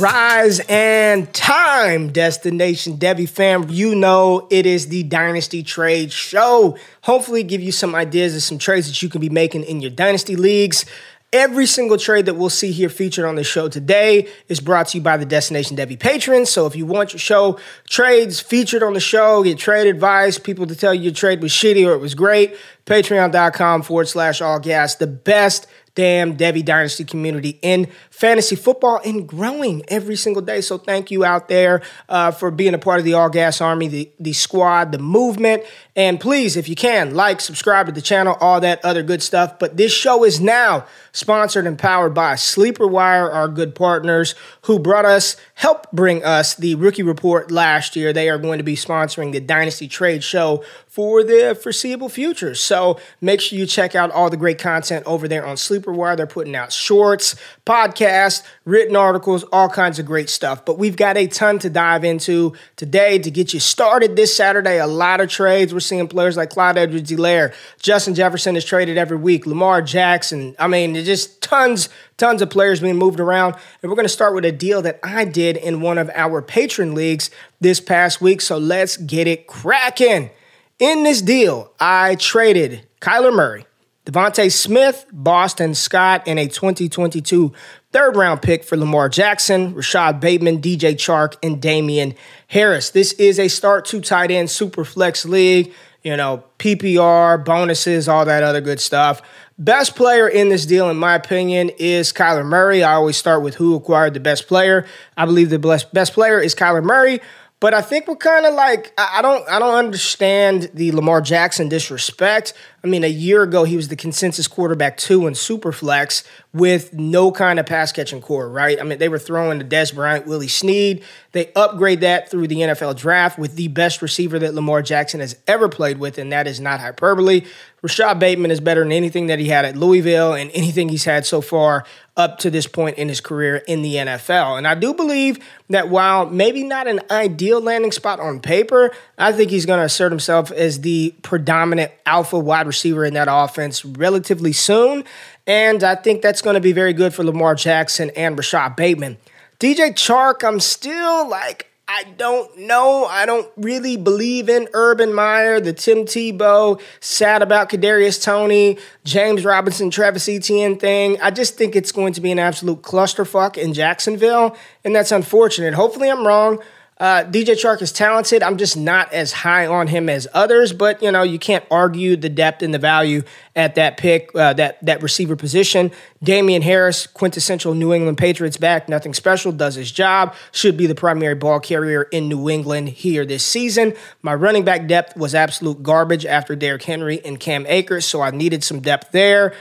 Rise and time, Destination Debbie fam. You know it is the Dynasty Trade Show. Hopefully give you some ideas of some trades that you can be making in your Dynasty leagues. Every single trade that we'll see here featured on the show today is brought to you by the Destination Debbie patrons. So if you want your show trades featured on the show, get trade advice, people to tell you your trade was shitty or it was great, patreon.com/allgas, the best damn Debbie Dynasty community in fantasy football and growing every single day. So thank you out there for being a part of the All Gas Army, the squad, the movement. And please, if you can, like, subscribe to the channel, all that other good stuff. But this show is now sponsored and powered by Sleeper Wire, our good partners who helped bring us the Rookie Report last year. They are going to be sponsoring the Dynasty Trade Show for the foreseeable future. So make sure you check out all the great content over there on Sleeper Wire. They're putting out shorts, podcasts, written articles, all kinds of great stuff. But we've got a ton to dive into today to get you started this Saturday. A lot of trades. We're seeing players like Clyde Edwards-Helaire. Justin Jefferson is traded every week. Lamar Jackson. I mean, there's just tons of players being moved around. And we're going to start with a deal that I did in one of our patron leagues this past week. So let's get it cracking. In this deal, I traded Kyler Murray, Devontae Smith, Boston Scott, and a 2022 third-round pick for Lamar Jackson, Rashad Bateman, DJ Chark, and Damian Harris. This is a start two tight end super flex league, you know, PPR, bonuses, all that other good stuff. Best player in this deal, in my opinion, is Kyler Murray. I always start with who acquired the best player. I believe the best player is Kyler Murray. But I think we're kind of like, I don't understand the Lamar Jackson disrespect. I mean, a year ago, he was the consensus quarterback 2 in Superflex with no kind of pass-catching core, right? I mean, they were throwing to Des Bryant, Willie Snead. They upgrade that through the NFL draft with the best receiver that Lamar Jackson has ever played with, and that is not hyperbole. Rashad Bateman is better than anything that he had at Louisville and anything he's had so far up to this point in his career in the NFL. And I do believe that while maybe not an ideal landing spot on paper, I think he's going to assert himself as the predominant alpha wide receiver in that offense relatively soon. And I think that's going to be very good for Lamar Jackson and Rashad Bateman. DJ Chark, I'm still like, I don't know. I don't really believe in Urban Meyer, the Tim Tebow, sad about Kadarius Toney, James Robinson, Travis Etienne thing. I just think it's going to be an absolute clusterfuck in Jacksonville, and that's unfortunate. Hopefully I'm wrong. DJ Chark is talented. I'm just not as high on him as others, but you know, you can't argue the depth and the value at that pick, that receiver position. Damian Harris, quintessential New England Patriots back, nothing special, does his job, should be the primary ball carrier in New England here this season. My running back depth was absolute garbage after Derrick Henry and Cam Akers, so I needed some depth there.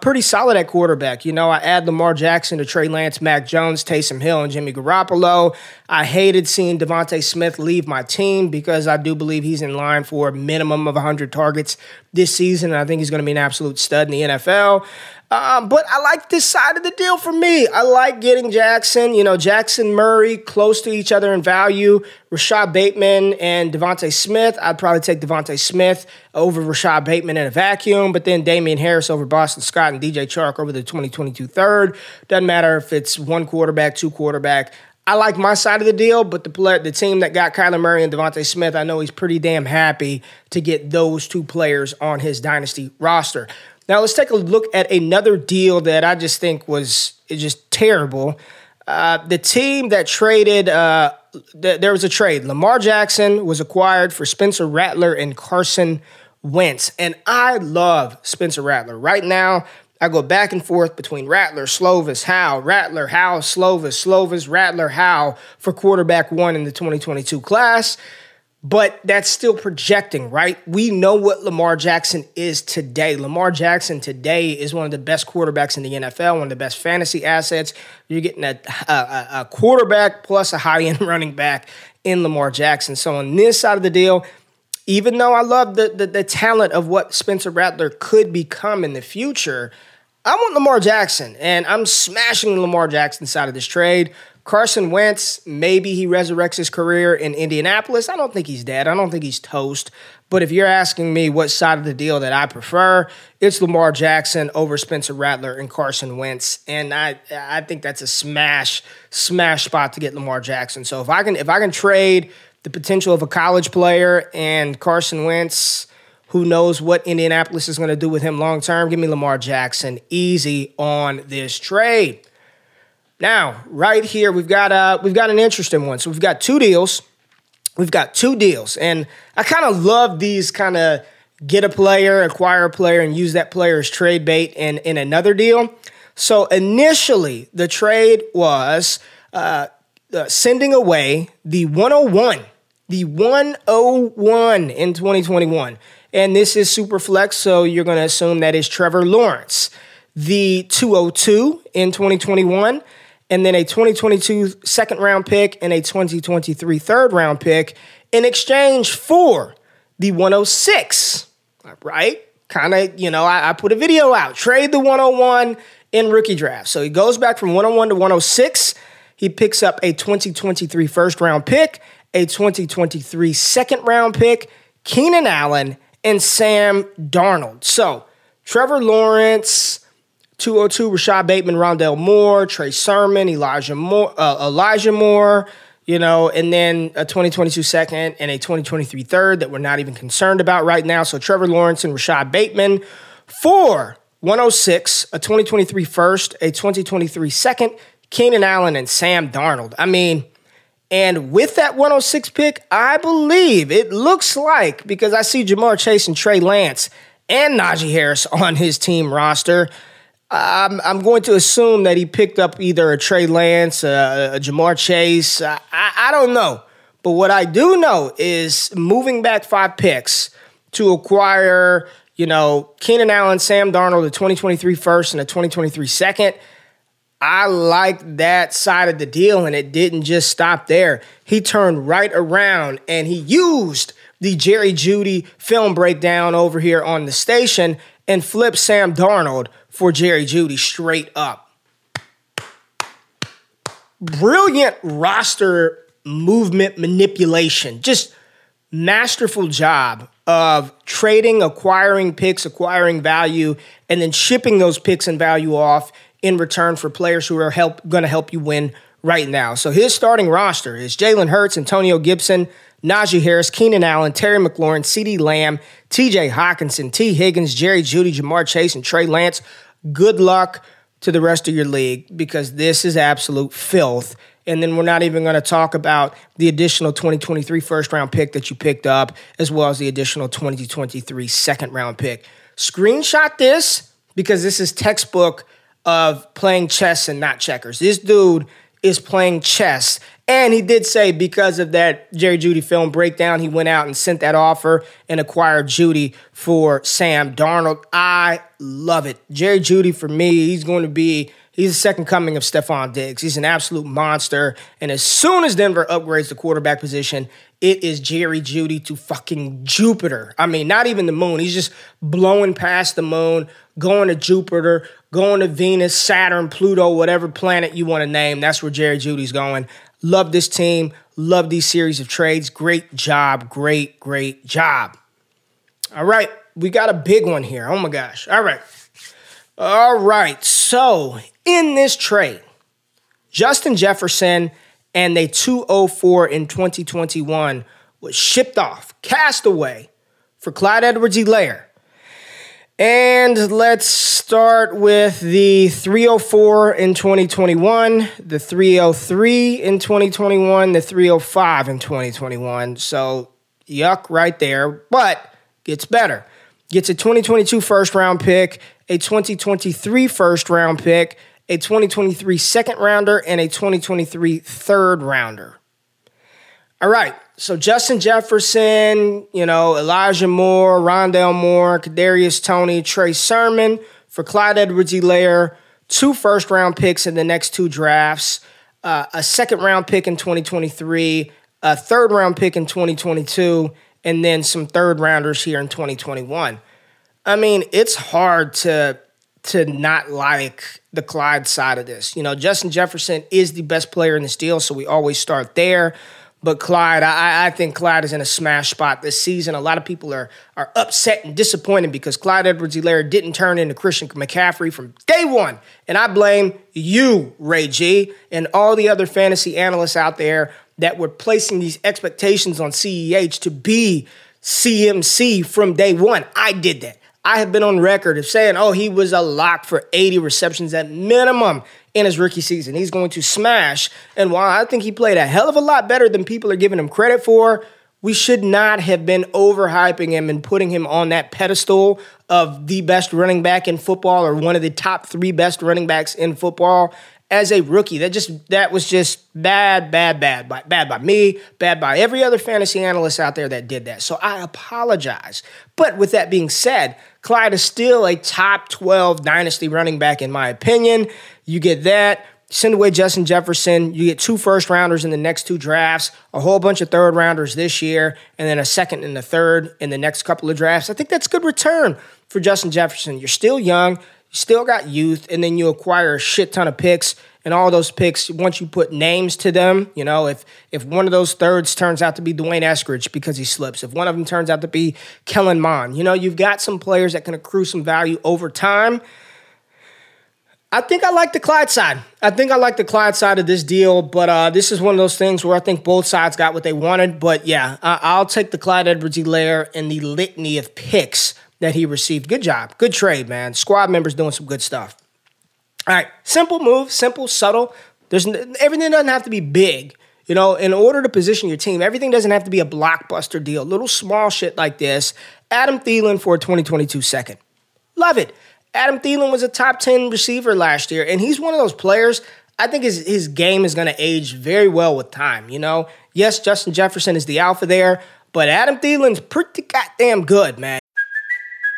Pretty solid at quarterback. You know, I add Lamar Jackson to Trey Lance, Mac Jones, Taysom Hill, and Jimmy Garoppolo. I hated seeing Devontae Smith leave my team because I do believe he's in line for a minimum of 100 targets this season. And I think he's going to be an absolute stud in the NFL. But I like this side of the deal for me. I like getting Jackson, you know, Jackson, Murray, close to each other in value. Rashad Bateman and Devontae Smith. I'd probably take Devontae Smith over Rashad Bateman in a vacuum, but then Damian Harris over Boston Scott and DJ Chark over the 2022 third. Doesn't matter if it's one quarterback, two quarterback. I like my side of the deal, but the team that got Kyler Murray and Devontae Smith, I know he's pretty damn happy to get those two players on his dynasty roster. Now let's take a look at another deal that I just think was just terrible. The team that traded, there was a trade. Lamar Jackson was acquired for Spencer Rattler and Carson Wentz. And I love Spencer Rattler. Right now, I go back and forth between Rattler, Slovis, Howe, Rattler, Howe, Slovis, Slovis, Rattler, Howe for quarterback one in the 2022 class. But that's still projecting, right? We know what Lamar Jackson is today. Lamar Jackson today is one of the best quarterbacks in the NFL, one of the best fantasy assets. You're getting a quarterback plus a high-end running back in Lamar Jackson. So on this side of the deal, even though I love the talent of what Spencer Rattler could become in the future, I want Lamar Jackson, and I'm smashing the Lamar Jackson side of this trade. Carson Wentz, maybe he resurrects his career in Indianapolis. I don't think he's dead. I don't think he's toast. But if you're asking me what side of the deal that I prefer, it's Lamar Jackson over Spencer Rattler and Carson Wentz. And I think that's a smash spot to get Lamar Jackson. So if I can trade the potential of a college player and Carson Wentz, who knows what Indianapolis is going to do with him long term, give me Lamar Jackson easy on this trade. Now, right here, we've got an interesting one. So we've got two deals. And I kind of love these kind of get a player, acquire a player, and use that player as trade bait in another deal. So initially, the trade was sending away the 101 in 2021. And this is super flex, so you're going to assume that is Trevor Lawrence. The 202 in 2021, and then a 2022 second-round pick and a 2023 third-round pick in exchange for the 106, right? Kind of, you know, I put a video out. Trade the 101 in rookie draft. So he goes back from 101 to 106. He picks up a 2023 first-round pick, a 2023 second-round pick, Keenan Allen, and Sam Darnold. So Trevor Lawrence, 202, Rashad Bateman, Rondell Moore, Trey Sermon, Elijah Moore, you know, and then a 2022 second and a 2023 third that we're not even concerned about right now. So Trevor Lawrence and Rashad Bateman for 106, a 2023 first, a 2023 second, Keenan Allen and Sam Darnold. I mean, and with that 106 pick, I believe it looks like, because I see Ja'Marr Chase and Trey Lance and Najee Harris on his team roster, I'm going to assume that he picked up either a Trey Lance, a Ja'Marr Chase. I don't know. But what I do know is moving back 5 picks to acquire, you know, Keenan Allen, Sam Darnold, the 2023 first and a 2023 second. I like that side of the deal, and it didn't just stop there. He turned right around, and he used the Jerry Jeudy film breakdown over here on the station and flipped Sam Darnold for Jerry Jeudy straight up. Brilliant roster movement manipulation. Just masterful job of trading, acquiring picks, acquiring value, and then shipping those picks and value off in return for players who are going to help you win right now. So his starting roster is Jalen Hurts, Antonio Gibson, Najee Harris, Keenan Allen, Terry McLaurin, CeeDee Lamb, TJ Hockenson, T. Higgins, Jerry Jeudy, Ja'Marr Chase, and Trey Lance. Good luck to the rest of your league, because this is absolute filth. And then we're not even going to talk about the additional 2023 first-round pick that you picked up, as well as the additional 2023 second-round pick. Screenshot this, because this is textbook of playing chess and not checkers. This dude is playing chess. And he did say, because of that Jerry Jeudy film breakdown, he went out and sent that offer and acquired Jeudy for Sam Darnold. I love it. Jerry Jeudy, for me, he's the second coming of Stephon Diggs. He's an absolute monster. And as soon as Denver upgrades the quarterback position, it is Jerry Jeudy to fucking Jupiter. I mean, not even the moon. He's just blowing past the moon, going to Jupiter, going to Venus, Saturn, Pluto, whatever planet you want to name. That's where Jerry Judy's going. Love this team. Love these series of trades. Great job. Great job. All right. We got a big one here. Oh, my gosh. All right. So in this trade, Justin Jefferson and a 204 in 2021 was shipped off, cast away for Clyde Edwards-Helaire And let's start with the 304 in 2021, the 303 in 2021, the 305 in 2021. So yuck right there, but gets better. Gets a 2022 first-round pick, a 2023 first-round pick, a 2023 second-rounder, and a 2023 third-rounder. All right, so Justin Jefferson, Elijah Moore, Rondale Moore, Kadarius Toney, Trey Sermon for Clyde Edwards-Helaire, 2 first-round picks in the next 2 drafts, a second-round pick in 2023, a third-round pick in 2022, and then some third-rounders here in 2021. I mean, it's hard to not like the Clyde side of this. Justin Jefferson is the best player in this deal, so we always start there. But Clyde, I think Clyde is in a smash spot this season. A lot of people are upset and disappointed because Clyde Edwards-Helaire didn't turn into Christian McCaffrey from day one. And I blame you, Ray G, and all the other fantasy analysts out there that were placing these expectations on CEH to be CMC from day one. I did that. I have been on record of saying, he was a lock for 80 receptions at minimum in his rookie season. He's going to smash. And while I think he played a hell of a lot better than people are giving him credit for, we should not have been overhyping him and putting him on that pedestal of the best running back in football or one of the top 3 best running backs in football as a rookie. That was just bad by me, bad by every other fantasy analyst out there that did that. So I apologize. But with that being said, Clyde is still a top 12 dynasty running back in my opinion. You get that. Send away Justin Jefferson. You get 2 first-rounders in the next 2 drafts, a whole bunch of third-rounders this year, and then a second and a third in the next couple of drafts. I think that's a good return for Justin Jefferson. You're still young. You still got youth, and then you acquire a shit ton of picks, and all those picks, once you put names to them, if one of those thirds turns out to be Dwayne Eskridge because he slips, if one of them turns out to be Kellen Mond, you've got some players that can accrue some value over time. I think I like the Clyde side. I think I like the Clyde side of this deal, but this is one of those things where I think both sides got what they wanted, but yeah, I'll take the Clyde Edwards-Helaire and the litany of picks that he received. Good job. Good trade, man. Squad members doing some good stuff. All right. Simple move, simple, subtle. Everything doesn't have to be big. In order to position your team, everything doesn't have to be a blockbuster deal. Little small shit like this. Adam Thielen for a 2022 second. Love it. Adam Thielen was a top 10 receiver last year, and he's one of those players. I think his game is going to age very well with time, Yes, Justin Jefferson is the alpha there, but Adam Thielen's pretty goddamn good, man.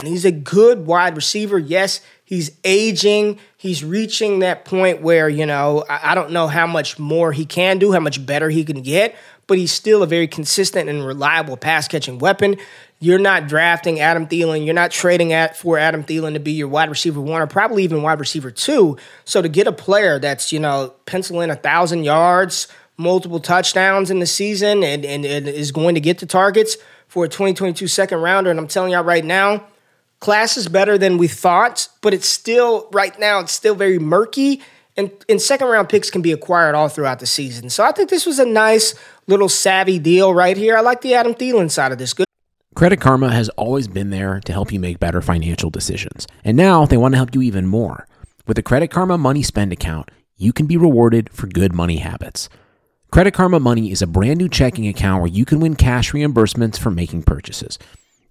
And he's a good wide receiver. Yes, he's aging. He's reaching that point where, I don't know how much more he can do, how much better he can get, but he's still a very consistent and reliable pass-catching weapon. You're not drafting Adam Thielen. You're not trading for Adam Thielen to be your wide receiver 1 or probably even wide receiver 2. So to get a player that's, pencil in 1,000 yards, multiple touchdowns in the season and is going to get the targets for a 2022 second rounder, and I'm telling y'all right now, class is better than we thought, but it's still, right now, it's still very murky, and second-round picks can be acquired all throughout the season. So I think this was a nice little savvy deal right here. I like the Adam Thielen side of this. Good. Credit Karma has always been there to help you make better financial decisions, and now they want to help you even more. With the Credit Karma Money Spend account, you can be rewarded for good money habits. Credit Karma Money is a brand-new checking account where you can win cash reimbursements for making purchases.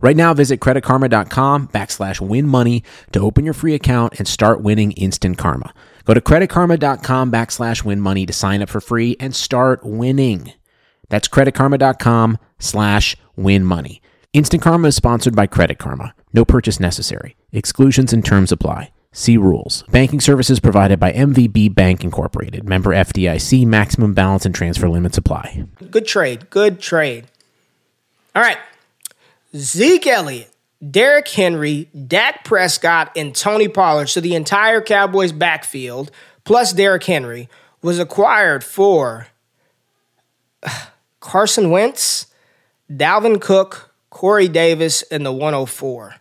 Right now, visit creditkarma.com/winmoney to open your free account and start winning Instant Karma. Go to creditkarma.com/winmoney to sign up for free and start winning. That's creditkarma.com/winmoney. Instant Karma is sponsored by Credit Karma. No purchase necessary. Exclusions and terms apply. See rules. Banking services provided by MVB Bank Incorporated. Member FDIC. Maximum balance and transfer limits apply. Good trade. Good trade. All right. Zeke Elliott, Derrick Henry, Dak Prescott, and Tony Pollard, so the entire Cowboys backfield, plus Derrick Henry, was acquired for Carson Wentz, Dalvin Cook, Corey Davis, and the 104.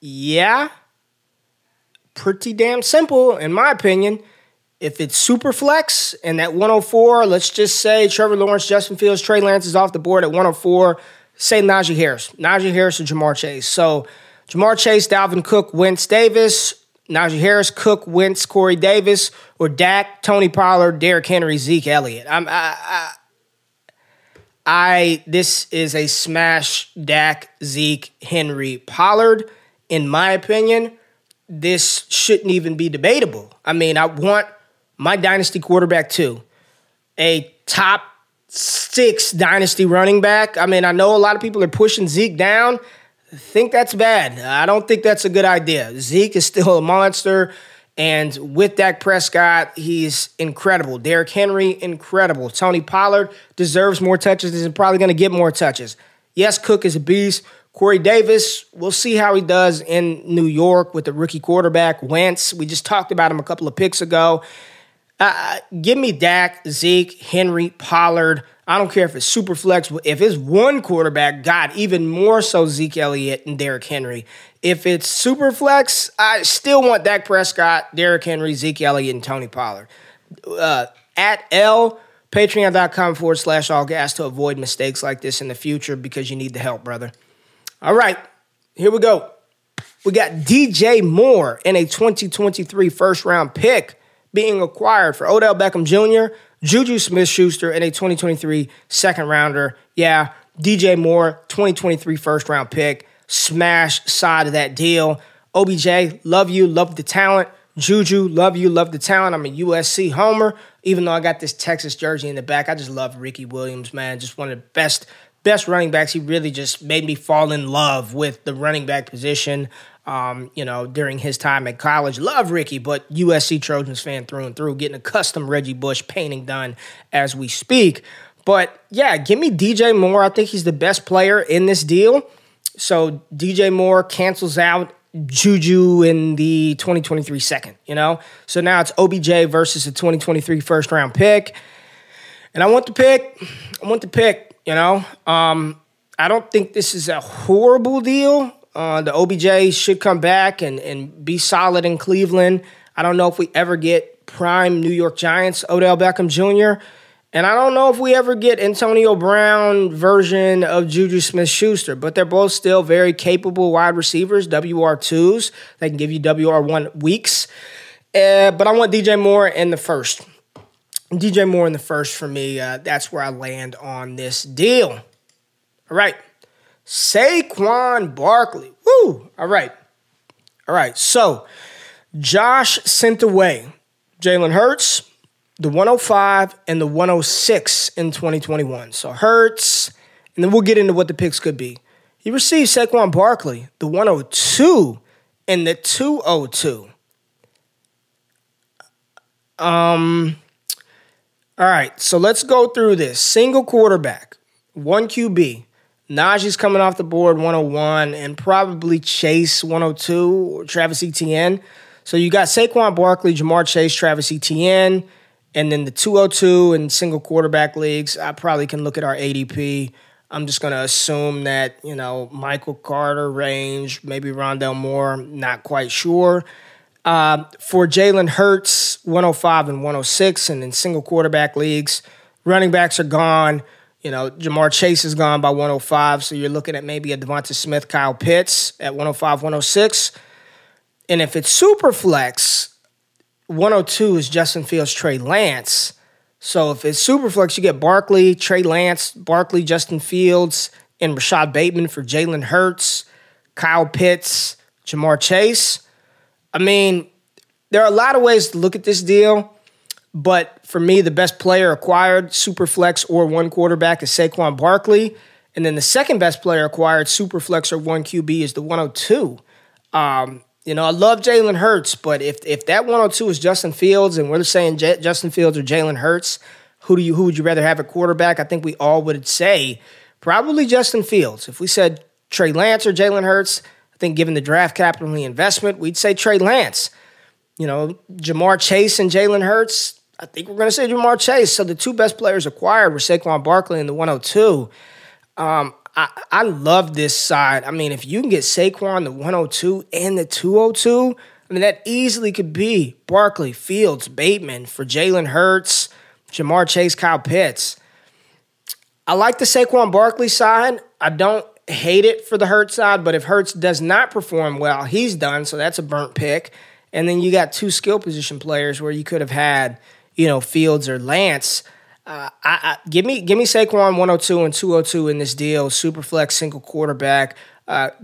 Yeah, pretty damn simple, in my opinion. If it's super flex and that 104, let's just say Trevor Lawrence, Justin Fields, Trey Lance is off the board at 104, say Najee Harris or Ja'Marr Chase. So Ja'Marr Chase, Dalvin Cook, Wentz, Davis, Najee Harris, Cook, Wentz, Corey Davis, or Dak, Tony Pollard, Derrick Henry, Zeke Elliott. This is a smash Dak, Zeke, Henry, Pollard. In my opinion, this shouldn't even be debatable. I mean, I want my dynasty quarterback too, a top 6 dynasty running back. I mean, I know a lot of people are pushing Zeke down. I think that's bad. I don't think that's a good idea. Zeke is still a monster. And with Dak Prescott, he's incredible. Derrick Henry, incredible. Tony Pollard deserves more touches. He's probably going to get more touches. Yes, Cook is a beast. Corey Davis, we'll see how he does in New York with the rookie quarterback, Wentz. We just talked about him a couple of picks ago. Give me Dak, Zeke, Henry, Pollard. I don't care if it's super flex. If it's one quarterback, God, even more so Zeke Elliott and Derrick Henry. If it's super flex, I still want Dak Prescott, Derrick Henry, Zeke Elliott, and Tony Pollard. At L, patreon.com/allgas to avoid mistakes like this in the future because you need the help, brother. All right, here we go. We got DJ Moore in a 2023 first-round pick being acquired for Odell Beckham Jr., Juju Smith-Schuster, and a 2023 second-rounder. Yeah, DJ Moore, 2023 first-round pick. Smash side of that deal. OBJ, love you, love the talent. Juju, love you, love the talent. I'm a USC homer, even though I got this Texas jersey in the back. I just love Ricky Williams, man. Just one of the best running backs. He really just made me fall in love with the running back position, during his time at college. Love Ricky, but USC Trojans fan through and through, getting a custom Reggie Bush painting done as we speak. But yeah, give me DJ Moore. I think he's the best player in this deal. So DJ Moore cancels out Juju in the 2023 second, So now it's OBJ versus the 2023 first round pick. And I want the pick. I don't think this is a horrible deal. The OBJ should come back and be solid in Cleveland. I don't know if we ever get prime New York Giants Odell Beckham Jr., and I don't know if we ever get Antonio Brown version of Juju Smith-Schuster, but they're both still very capable wide receivers, WR2s. They can give you WR1 weeks. But I want DJ Moore in the first. DJ Moore in the first for me. That's where I land on this deal. All right. Saquon Barkley. Woo! All right. So, Josh sent away Jalen Hurts, the 105, and the 106 in 2021. So, Hurts, and then we'll get into what the picks could be. He received Saquon Barkley, the 102, and the 202. All right, so let's go through this. Single quarterback, one QB. Najee's coming off the board, 101, and probably Chase, 102, or Travis Etienne. So you got Saquon Barkley, Ja'Marr Chase, Travis Etienne, and then the 202 in single quarterback leagues. I probably can look at our ADP. I'm just going to assume that, Michael Carter range, maybe Rondell Moore, not quite sure. For Jalen Hurts, 105 and 106, and in single quarterback leagues, running backs are gone. Ja'Marr Chase is gone by 105, so you're looking at maybe a Devontae Smith, Kyle Pitts at 105, 106. And if it's super flex, 102 is Justin Fields, Trey Lance. So if it's super flex, you get Barkley, Trey Lance, Barkley, Justin Fields, and Rashad Bateman for Jalen Hurts. Kyle Pitts, Ja'Marr Chase. I mean, there are a lot of ways to look at this deal, but for me, the best player acquired, super flex or one quarterback, is Saquon Barkley. And then the second best player acquired, super flex or one QB, is the 102. You know, I love Jalen Hurts, but if that 102 is Justin Fields and we're saying Justin Fields or Jalen Hurts, who would you rather have at quarterback? I think we all would say probably Justin Fields. If we said Trey Lance or Jalen Hurts, I think given the draft capital and the investment, we'd say Trey Lance. You know, Ja'Marr Chase and Jalen Hurts, I think we're going to say Ja'Marr Chase. So the two best players acquired were Saquon Barkley and the 102. I love this side. I mean, if you can get Saquon, the 102, and the 202, I mean, that easily could be Barkley, Fields, Bateman for Jalen Hurts, Ja'Marr Chase, Kyle Pitts. I like the Saquon Barkley side. I don't hate it for the Hurts side, but if Hurts does not perform well, he's done, so that's a burnt pick. And then you got two skill position players where you could have had, you know, Fields or Lance. Give me Saquon 102 and 202 in this deal. Super flex, single quarterback.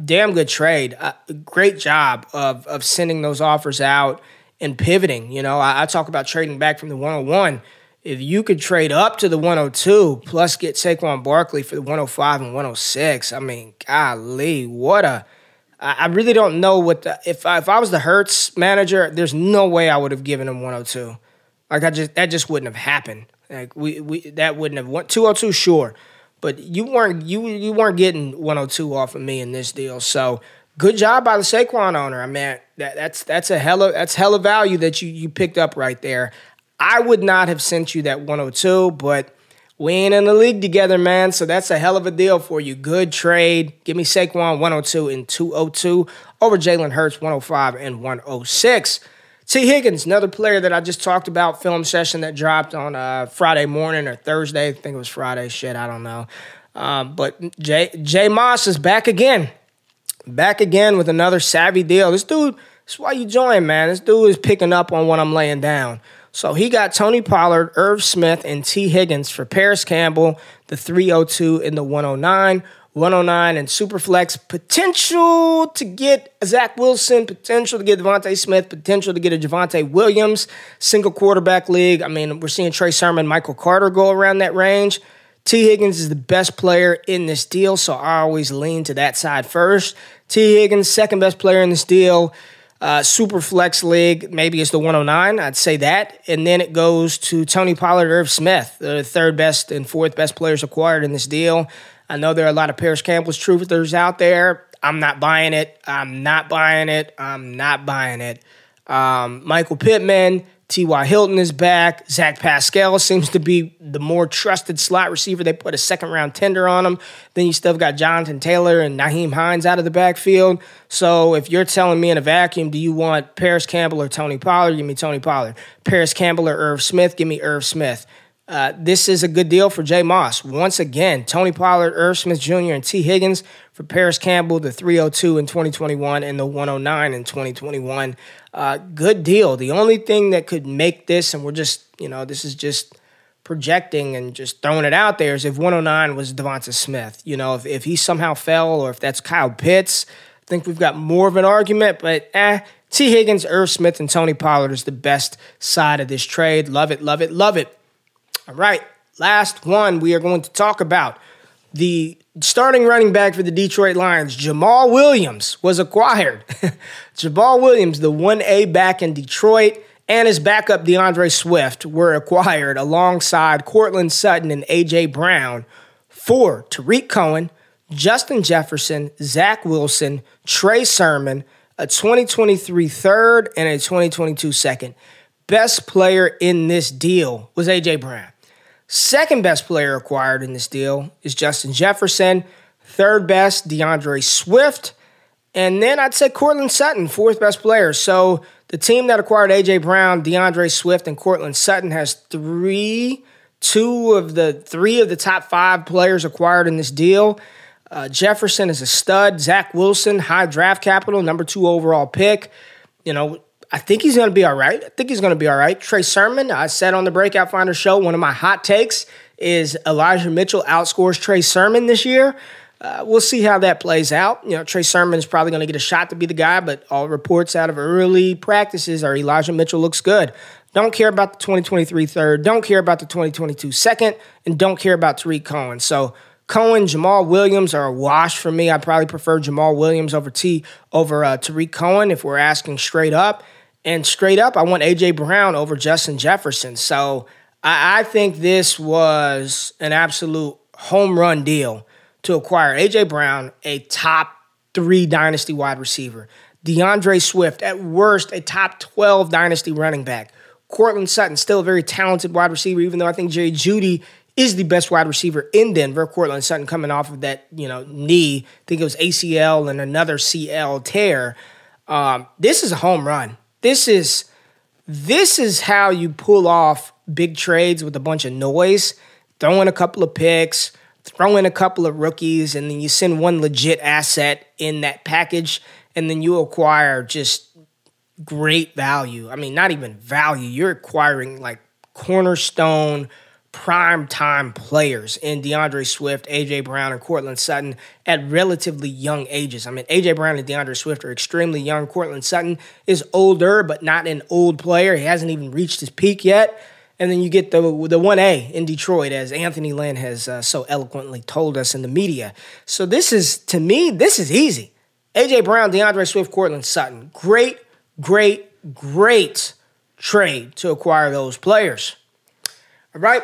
Damn good trade. Great job of sending those offers out and pivoting. You know, I talk about trading back from the 101. If you could trade up to the 102 plus get Saquon Barkley for the 105 and 106, I mean, golly, what a! I really don't know what the, if I was the Hurts manager, there's no way I would have given him 102. Like that just wouldn't have happened. Like that wouldn't have won. 202, sure, but you weren't getting 102 off of me in this deal. So good job by the Saquon owner. I mean, that's hella value that you picked up right there. I would not have sent you that 102, but we ain't in the league together, man. So that's a hell of a deal for you. Good trade. Give me Saquon 102 and 202 over Jalen Hurts 105 and 106. T. Higgins, another player that I just talked about, film session that dropped on Friday morning or Thursday. I think it was Friday. Shit, I don't know. But Jay Moss is back again. Back again with another savvy deal. This dude, that's why you join, man. This dude is picking up on what I'm laying down. So he got Tony Pollard, Irv Smith, and T. Higgins for Paris Campbell, the 302 and the 109. 109 and Superflex, potential to get Zach Wilson, potential to get Devontae Smith, potential to get a Javonte Williams, single quarterback league. I mean, we're seeing Trey Sermon, Michael Carter go around that range. T. Higgins is the best player in this deal, so I always lean to that side first. T. Higgins, second best player in this deal. Super flex league, maybe it's the 109, I'd say that. And then it goes to Tony Pollard, Irv Smith, the third best and fourth best players acquired in this deal. I know there are a lot of Paris Campbell's truthers out there. I'm not buying it. Michael Pittman, T.Y. Hilton is back. Zach Pascal seems to be the more trusted slot receiver. They put a second-round tender on him. Then you still got Jonathan Taylor and Nyheim Hines out of the backfield. So if you're telling me in a vacuum, do you want Paris Campbell or Tony Pollard? Give me Tony Pollard. Paris Campbell or Irv Smith? Give me Irv Smith. This is a good deal for Jay Moss. Once again, Tony Pollard, Irv Smith Jr., and T. Higgins for Paris Campbell, the 302 in 2021 and the 109 in 2021. Good deal. The only thing that could make this, and we're just, you know, this is just projecting and just throwing it out there, is if 109 was Devonta Smith. You know, if he somehow fell or if that's Kyle Pitts, I think we've got more of an argument, but T. Higgins, Irv Smith, and Tony Pollard is the best side of this trade. Love it, love it, love it. All right, last one we are going to talk about. The starting running back for the Detroit Lions, Jamal Williams, was acquired. Jamal Williams, the 1A back in Detroit, and his backup DeAndre Swift were acquired alongside Cortland Sutton and A.J. Brown for Tariq Cohen, Justin Jefferson, Zach Wilson, Trey Sermon, a 2023 third, and a 2022 second. Best player in this deal was A.J. Brown. Second best player acquired in this deal is Justin Jefferson. Third best, DeAndre Swift. And then I'd say Cortland Sutton, fourth best player. So the team that acquired A.J. Brown, DeAndre Swift, and Cortland Sutton has three of the top five players acquired in this deal. Jefferson is a stud. Zach Wilson, high draft capital, number 2 overall pick. You know, I think he's going to be all right. Trey Sermon, I said on the Breakout Finder show, one of my hot takes is Elijah Mitchell outscores Trey Sermon this year. We'll see how that plays out. You know, Trey Sermon is probably going to get a shot to be the guy, but all reports out of early practices are Elijah Mitchell looks good. Don't care about the 2023 third. Don't care about the 2022 second. And don't care about Tariq Cohen. So Cohen, Jamal Williams are a wash for me. I probably prefer Jamal Williams over Tariq Cohen if we're asking straight up. And straight up, I want A.J. Brown over Justin Jefferson. So I think this was an absolute home run deal to acquire A.J. Brown, a top 3 dynasty wide receiver, DeAndre Swift, at worst, a top 12 dynasty running back, Courtland Sutton, still a very talented wide receiver, even though I think Jerry Jeudy is the best wide receiver in Denver. Courtland Sutton coming off of that, knee, I think it was ACL and another CL tear. This is a home run. This is how you pull off big trades with a bunch of noise. Throw in a couple of picks, throw in a couple of rookies, and then you send one legit asset in that package, and then you acquire just great value. I mean, not even value. You're acquiring like cornerstone primetime players in DeAndre Swift, A.J. Brown, and Courtland Sutton at relatively young ages. I mean, A.J. Brown and DeAndre Swift are extremely young. Courtland Sutton is older, but not an old player. He hasn't even reached his peak yet. And then you get the 1A in Detroit, as Anthony Lynn has so eloquently told us in the media. So this is easy. A.J. Brown, DeAndre Swift, Courtland Sutton. Great trade to acquire those players. All right.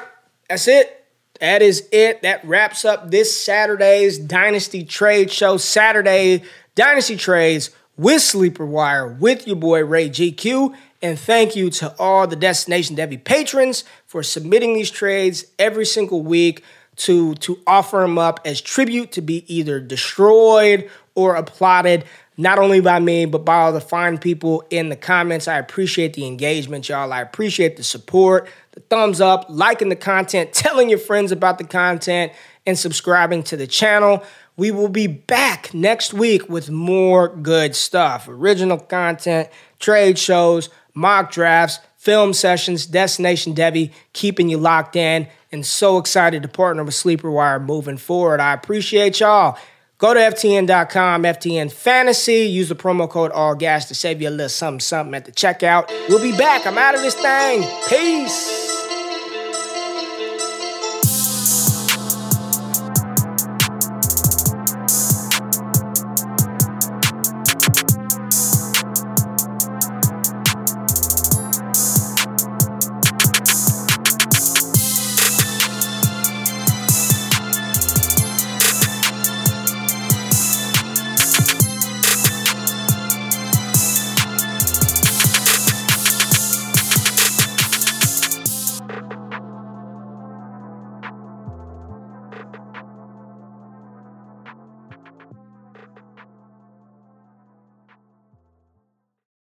That's it. That is it. That wraps up this Saturday's Dynasty Trade Show. Saturday Dynasty Trades with Sleeper Wire with your boy Ray GQ. And thank you to all the Destination Debbie patrons for submitting these trades every single week to offer them up as tribute to be either destroyed or applauded, not only by me, but by all the fine people in the comments. I appreciate the engagement, y'all. I appreciate the support, the thumbs up, liking the content, telling your friends about the content, and subscribing to the channel. We will be back next week with more good stuff. Original content, trade shows, mock drafts, film sessions, Destination Debbie, keeping you locked in, and so excited to partner with Sleeper Wire moving forward. I appreciate y'all. Go to FTN.com, FTN Fantasy. Use the promo code ALLGAS to save you a little something, something at the checkout. We'll be back. I'm out of this thing. Peace.